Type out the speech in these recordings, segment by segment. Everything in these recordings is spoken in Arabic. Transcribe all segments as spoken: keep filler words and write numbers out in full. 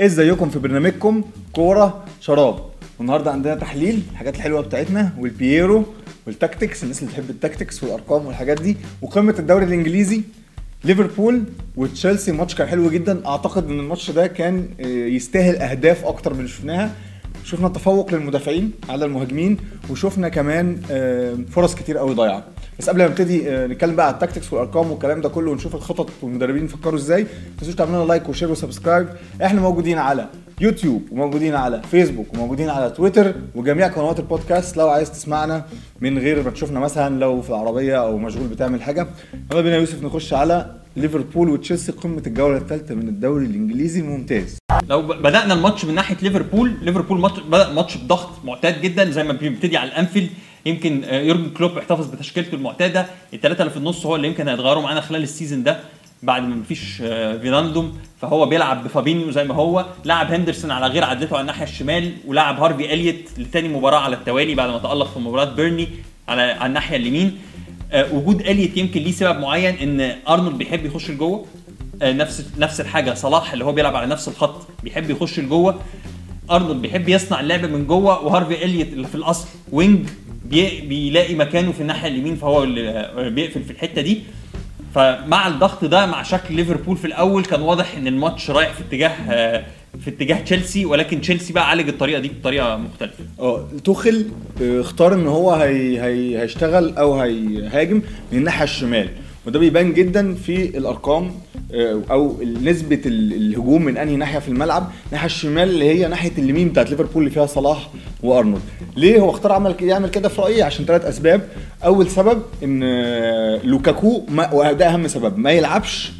ازيكم في برنامجكم كورة شراب. والنهارده عندنا تحليل الحاجات الحلوه بتاعتنا والبييرو والتاكتكس، الناس اللي بتحب التاكتكس والارقام والحاجات دي، وقمه الدوري الانجليزي ليفربول وتشيلسي. ماتش كان حلو جدا، اعتقد ان الماتش ده كان يستاهل اهداف اكتر من اللي شفناها. شفنا تفوق للمدافعين على المهاجمين، وشفنا كمان فرص كتير قوي ضايعه. بس قبل ما نبتدي نتكلم بقى على التاكتكس والارقام والكلام ده كله ونشوف الخطط والمدربين فكروا ازاي، ما تنسوش تعملوا لنا لايك وشير وسبسكرايب. احنا موجودين على يوتيوب وموجودين على فيسبوك وموجودين على تويتر وجميع قنوات البودكاست. لو عايز تسمعنا من غير ما تشوفنا، مثلا لو في العربيه او مشغول بتعمل حاجه. يلا بينا يا يوسف نخش على ليفربول وتشيلسي، قمه الجوله الثالثه من الدوري الانجليزي الممتاز. لو بدانا الماتش من ناحيه ليفربول، ليفربول ماتش بدا ماتش بضغط معتاد جدا زي ما بيبتدي على الانفيلد. يمكن يورجن كلوب احتفظ بتشكيلته المعتاده، الثلاثه اللي في النص هو اللي يمكن هيتغيروا معانا خلال السيزون ده بعد ما مفيش فينالدوم. فهو بيلعب بفابينيو زي ما هو، لعب هندرسون على غير عدلته على الناحيه الشمال، ولعب هارفي اليوت لثاني مباراه على التوالي بعد ما تالق في مباراه بيرني على على الناحيه اليمين. وجود اليوت يمكن ليه سبب معين، ان ارنولد بيحب يخش لجوه، نفس نفس الحاجه صلاح اللي هو بيلعب على نفس الخط بيحب يخش لجوه. ارنولد بيحب يصنع اللعبه من جوه، وهارفي اليوت اللي في الاصل وينج بيلاقي مكانه في الناحيه اليمين، فهو اللي بيقفل في الحته دي. فمع الضغط ده، مع شكل ليفربول في الاول، كان واضح ان الماتش رايح في اتجاه في اتجاه تشيلسي، ولكن تشيلسي بقى عالج الطريقه دي بطريقه مختلفه. اه توخل اختار ان هو هي هي هيشتغل او هيهاجم من الناحيه الشمال، وده بيبان جدا في الارقام او نسبه الهجوم من انهي ناحيه في الملعب. الناحيه الشمال اللي هي ناحيه اليمين بتاعت ليفربول اللي فيها صلاح وارنولد. ليه هو اختار عمل يعمل كده؟ في رايي عشان ثلاث اسباب. اول سبب ان لوكاكو، وده اهم سبب، ما يلعبش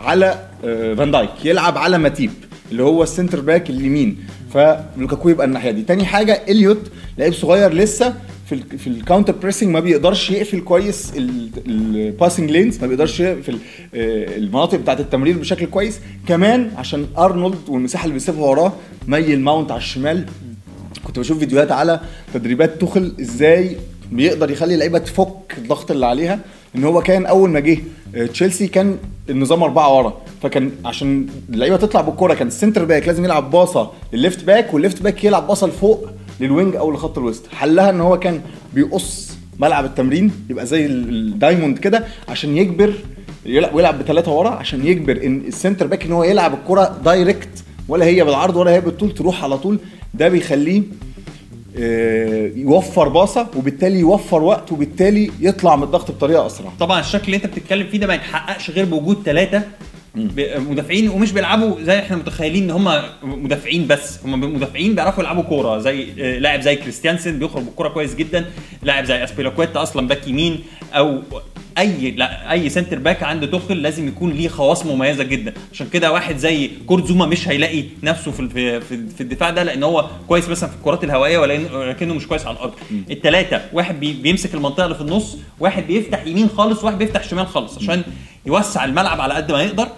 على فان دايك، يلعب على ماتيب اللي هو السنتر باك اليمين، فلوكاكو يبقى الناحيه دي. تاني حاجه، اليوت لعيب صغير لسه في في الكاونتر بريسنج، ما بيقدرش يقفل كويس الباسنج لينز، ما بيقدرش يقفل المناطق بتاعه التمرير بشكل كويس. كمان عشان ارنولد والمساحه اللي بيسيبها وراه ميل ماونت على الشمال. كنت بشوف فيديوهات على تدريبات توخل ازاي بيقدر يخلي اللعيبه تفك الضغط اللي عليها. ان هو كان اول ما جه تشيلسي كان النظام اربعه ورا، فكان عشان اللعيبه تطلع بالكوره كان السنتر باك لازم يلعب باصه للليفت باك، والليفت باك يلعب باصه لفوق للوينج او لخط الوسط. حلها ان هو كان بيقص ملعب التمرين، يبقى زي الدايموند كده، عشان يجبر يلعب بثلاثه ورا، عشان يجبر ان السنتر باك ان هو يلعب الكره دايركت، ولا هي بالعرض ولا هي بالطول، تروح على طول. ده بيخليه يوفر باصه، وبالتالي يوفر وقت، وبالتالي يطلع من الضغط بطريقه اسرع. طبعا الشكل اللي انت بتتكلم فيه ده ما يتحققش غير بوجود ثلاثه مدافعين، ومش بيلعبوا زي احنا متخيلين ان هم مدافعين بس، هم مدافعين بيعرفوا يلعبوا كوره. زي لاعب زي كريستيانسن بيخرج بالكوره كويس جدا، لاعب زي اسبيلاكويتا اصلا باك يمين، او اي لا اي سنتر باك عند توخل لازم يكون ليه خواص مميزه جدا. عشان كده واحد زي كورتزوما مش هيلاقي نفسه في في الدفاع ده، لان هو كويس مثلا في الكرات الهوائيه ولكنه مش كويس على الارض. الثلاثه، واحد بيمسك المنطقه اللي في النص، واحد بيفتح يمين خالص، واحد بيفتح شمال خالص، عشان يوسع الملعب على قد ما يقدر،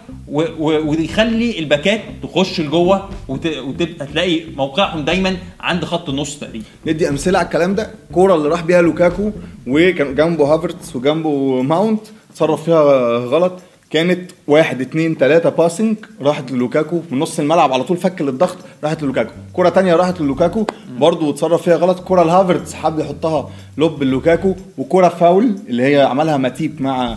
ويخلي الباكات تخش لجوه، وتبقى تلاقي موقعهم دايما عند خط النص تقريبا. ندي امثله على الكلام ده. الكوره اللي راح بيها لوكاكو وكان جنبه هافرتس وجنبه ماونت، تصرف فيها غلط، كانت واحد اتنين تلاته باسنج راحت للوكاكو من نص الملعب على طول، فك للضغط راحت للوكاكو. كرة تانية راحت للوكاكو برضو وتصرف فيها غلط، كرة الهافرتس حب يحطها لوب للوكاكو، وكرة فاول اللي هي عملها ماتيب مع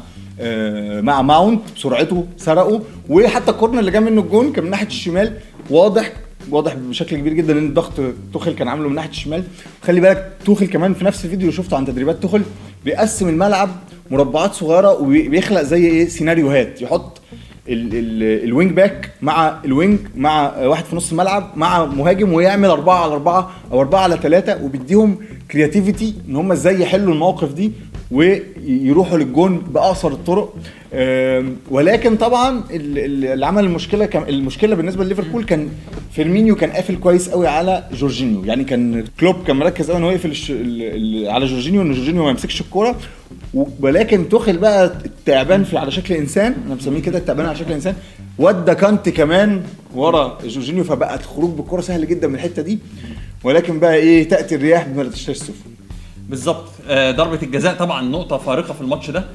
مع ماونت بسرعته سرقه. وحتى الكورنر اللي جاء منه الجون كان من ناحيه الشمال، واضح واضح بشكل كبير جدا ان الضغط توخل كان عامله من ناحيه الشمال. خلي بالك توخل كمان في نفس الفيديو اللي شفته عن تدريبات توخل بيقسم الملعب مربعات صغيره، وبيخلق زي ايه سيناريوهات، يحط الوينج باك مع الوينج مع واحد في نص الملعب مع مهاجم، ويعمل اربعه على اربعه او اربعه على ثلاثه، وبيديهم كرياتيفيتي ان هم ازاي يحلوا المواقف دي ويروحوا للجون باقصر الطرق. ولكن طبعا اللي عمل المشكله، المشكله بالنسبه لليفربول كان فيرمينيو كان قافل كويس قوي على جورجينيو. يعني كان كلوب كان مركز قوي ان هو يقفل على جورجينيو، ان جورجينيو ما يمسكش الكوره. ولكن توخل بقى التعبان في على شكل انسان، انا بسميه كده التعبان على شكل انسان، ودا كانت كمان ورا جورجينيو، فبقى الخروج بالكوره سهل جدا من الحته دي. ولكن بقى ايه، تاتي الرياح بما لا تشتهي السفن. بالظبط. ضربه الجزاء طبعا نقطه فارقه في الماتش ده.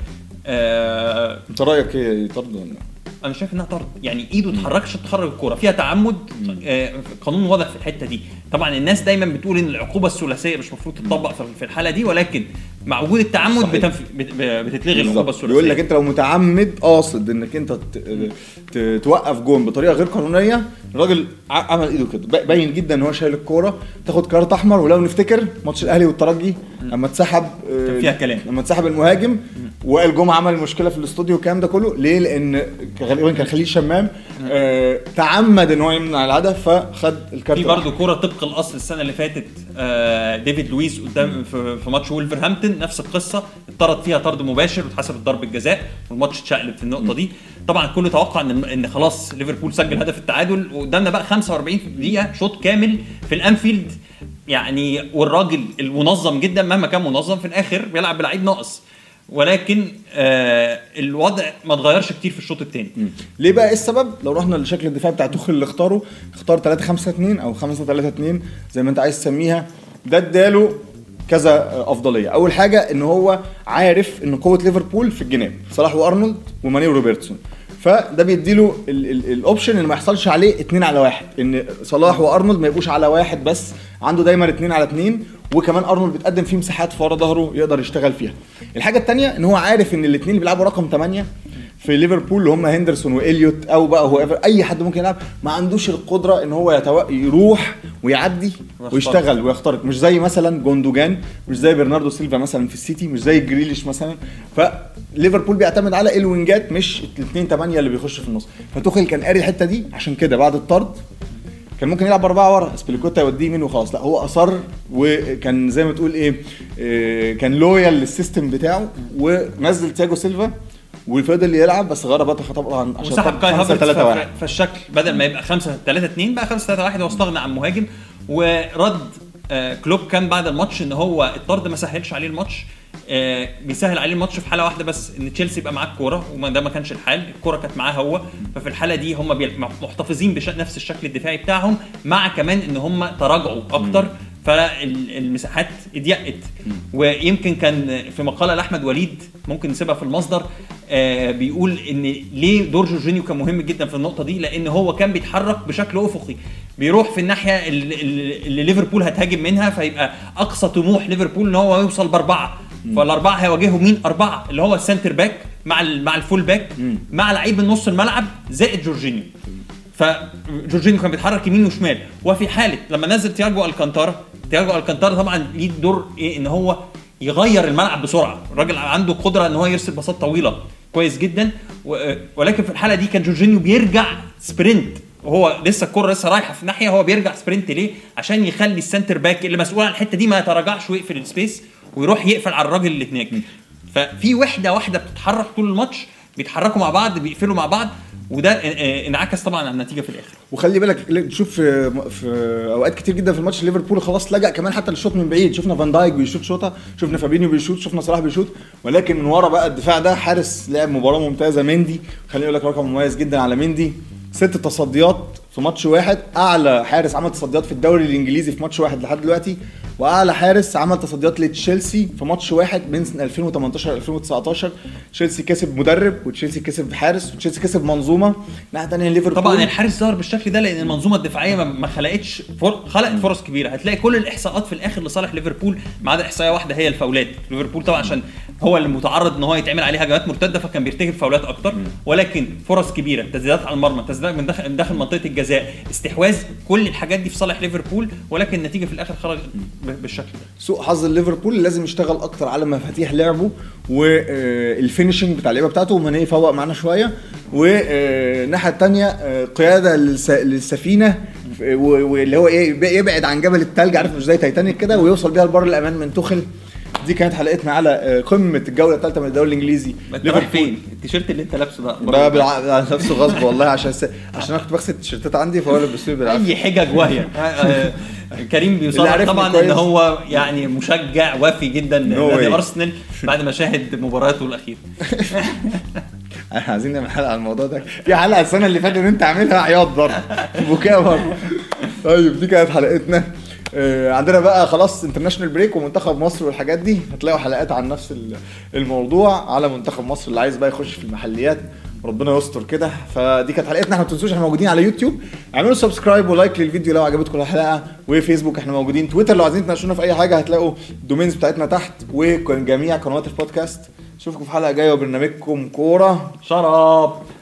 انت رايك ايه يا طرد؟ انا شايف انها طرد، يعني ايده ما اتحركش تخرج الكوره، فيها تعمد، آه قانون واضح في الحته دي. طبعا الناس دايما بتقول ان العقوبه الثلاثيه مش المفروض تطبق في الحاله دي، ولكن مع وجود التعمد بتنف... بتتلغي العقوبه الثلاثيه. بيقول لك انت لو متعمد قاصد انك انت ت... توقف جون بطريقه غير قانونيه، الراجل عمل ايده كده باين جدا ان هو شايل الكوره، تاخد كارت احمر. ولو نفتكر ماتش الاهلي والترجي لما اتسحب فيها كلام، لما اتسحب المهاجم وائل جمعه عمل مشكله في الاستوديو والكلام ده كله، ليه؟ لان غالبا كان خليل شمام آه تعمد ان هو يمنع الهدف فخد الكارت. في برضه كوره طبق الاصل السنه اللي فاتت آه ديفيد لويس قدام في ماتش وولفرهامبتون، نفس القصه، اتطرد فيها طرد مباشر واتحسب ضربه جزاء والماتش اتشقلب في النقطه دي. طبعا كله توقع ان ان خلاص ليفربول سجل هدف التعادل، وقدامنا بقى خمسة وأربعين دقيقه شوط كامل في الانفيلد، يعني والراجل المنظم جدا مهما كان منظم في الاخر بيلعب بلعيب ناقص. ولكن آه الوضع ما اتغيرش كتير في الشوط الثاني. ليه بقى؟ ايه السبب؟ لو رحنا لشكل الدفاع بتاع توخيل اللي اختاره، اختار ثلاثة خمسة اثنين او خمسة ثلاثة اثنين زي ما انت عايز تسميها، ده اداله كذا افضليه. اول حاجه ان هو عارف ان قوه ليفربول في الجناب، صلاح وارنولد وماني وروبرتسون، فده بيديله الاوبشن ان ما يحصلش عليه اتنين على واحد، ان صلاح وارنولد ما يبقوش على واحد بس، عنده دايما اتنين على اتنين، وكمان ارنولد بيتقدم فيه مساحات ورا ظهره يقدر يشتغل فيها. الحاجه الثانيه ان هو عارف ان الاثنين اللي بيلعبوا رقم ثمانية في ليفربول اللي هم هندرسون وإليوت او بقى هو اي حد ممكن يلعب، ما عندوش القدره ان هو يتو... يروح ويعدي ويشتغل ويخترق، مش زي مثلا جوندوجان، مش زي برناردو سيلفا مثلا في السيتي، مش زي جريليش مثلا. فليفربول بيعتمد على الوينجات مش الاثنين ثمانية اللي بيخشوا في النص. فتوخيل كان قاري الحته دي، عشان كده بعد الطرد كان ممكن يلعب أربعة ورا، اسبليكوتا يوديه يمين وخلاص، لا هو اصر وكان زي ما تقول ايه, إيه كان لويال للسيستم بتاعه، ونزل تياجو سيلفا والفرد اللي يلعب بس غربت طبعا عشان سحب كاي هافرتس، فالشكل بدل ما يبقى خمسة ثلاثة اثنين بقى خمسة ثلاثة واحد، واستغنى عن مهاجم. ورد كلوب كان بعد الماتش ان هو الطرد ما سهلش عليه الماتش، بيسهل عليه الماتش في حاله واحده بس، ان تشيلسي يبقى معاه الكوره، وما ده ما كانش الحال، الكوره كانت معاه هو. ففي الحاله دي هم محتفظين بنفس الشكل الدفاعي بتاعهم، مع كمان ان هم تراجعوا اكتر فالمساحات اضيقت. ويمكن كان في مقاله لاحمد وليد ممكن نسيبها في المصدر، آه بيقول ان ليه دور جورجينيو كان مهم جدا في النقطه دي، لان هو كان بيتحرك بشكل افقي، بيروح في الناحيه اللي ليفربول هتهاجم منها، فيبقى اقصى طموح ليفربول ان هو يوصل باربعه، فالاربعه هيواجهوا مين؟ اربعه اللي هو السنتر باك مع مع الفول باك مع لعيب نص الملعب زائد جورجينيو. فجورجينيو كان بيتحرك يمين وشمال. وفي حاله لما نزل تياجو الكانتارا، تياجو الكانتارا طبعا ليه دور ايه؟ ان هو يغير الملعب بسرعه، الراجل عنده قدره ان هو يرسل باصات طويله كويس جدا، ولكن في الحاله دي كان جورجينيو بيرجع سبرنت، وهو لسه الكره لسه رايحه في ناحيه، هو بيرجع سبرنت ليه؟ عشان يخلي السنتر باك اللي مسؤول عن الحته دي ما يتراجعش ويقفل السبيس ويروح يقفل على الراجل اللي هناك. ففي وحده واحده بتتحرك طول الماتش، بيتحركوا مع بعض، بيقفلوا مع بعض، وده انعكس طبعا على النتيجه في الاخر. وخلي بالك تشوف في اوقات كتير جدا في الماتش ليفربول خلاص لجأ كمان حتى للشوط من بعيد، شفنا فان دايك بيشوط شوطه، شفنا فابينيو بيشوط، شفنا صلاح بيشوط، ولكن من ورا بقى الدفاع ده حارس لعب مباراه ممتازه. مندي خليني اقول لك رقم مميز جدا على مندي، ست تصديات في ماتش واحد، اعلى حارس عمل تصديات في الدوري الانجليزي في ماتش واحد لحد دلوقتي، واعلى حارس عمل تصديات لتشيلسي في ماتش واحد من ألفين وثمانتاشر ألفين وتسعتاشر. تشيلسي كسب مدرب، وتشيلسي كسب حارس، وتشيلسي كسب منظومه. ناحيه ثانيه ليفربول طبعا الحارس ظهر بالشكل ده لان المنظومه الدفاعيه ما خلقتش فر... خلقت فرص كبيره. هتلاقي كل الاحصاءات في الاخر لصالح ليفربول ما عدا احصائيه واحده هي الفاولات. ليفربول طبعا عشان هو اللي متعرض ان هو يتعمل عليه هجمات مرتده فكان بيرتكب فاولات اكتر، ولكن فرص كبيره، تسديدات على المرمى، تسديدات من داخل, داخل منطقه الجزاء، استحواذ، كل الحاجات دي في صالح ليفربول، ولكن النتيجه في الاخر خرجت بالشكل ده. سوء حظ ليفربول لازم يشتغل اكتر على مفاتيح لعبه والفينيشنج بتاع اللعبه بتاعته، وماني فوق معانا شويه، والناحيه الثانيه قياده للسفينه واللي هو ايه يبعد عن جبل الثلج، عارف مش زي تايتانيك كده، ويوصل بيها لبر الامان من توخيل. دي كانت حلقتنا على قمه الجوله الثالثه من الدوري الانجليزي. ليفربول التيشيرت اللي انت لابسه ده ده لابسه غصب والله، عشان س... عشان انا كنت بغسل التيشيرتات عندي فهو لابسه بالعافيه. اي حجج وهي كريم بيصرح طبعا ان هو يعني مشجع وافي جدا لنادي ارسنال بعد ما شاهد مباراته الاخيره. عايزين نعمل حلقه على الموضوع ده، في حلقه السنه اللي فاتت انت عاملها عياط ضرب بكاء. طيب دي كانت حلقتنا، عندنا بقى خلاص انترناشونال بريك ومنتخب مصر والحاجات دي، هتلاقوا حلقات عن نفس الموضوع على منتخب مصر. اللي عايز بقى يخش في المحليات ربنا يستر كده. فدي كانت حلقتنا، احنا ما تنسوش احنا موجودين على يوتيوب، اعملوا سبسكرايب ولايك للفيديو لو عجبتكم الحلقه، وفيسبوك احنا موجودين، تويتر لو عايزين تناقشونا في اي حاجه هتلاقوا الدومينز بتاعتنا تحت، وجميع قنوات البودكاست. اشوفكم في حلقه جايه وبرنامجكم كوره شراب.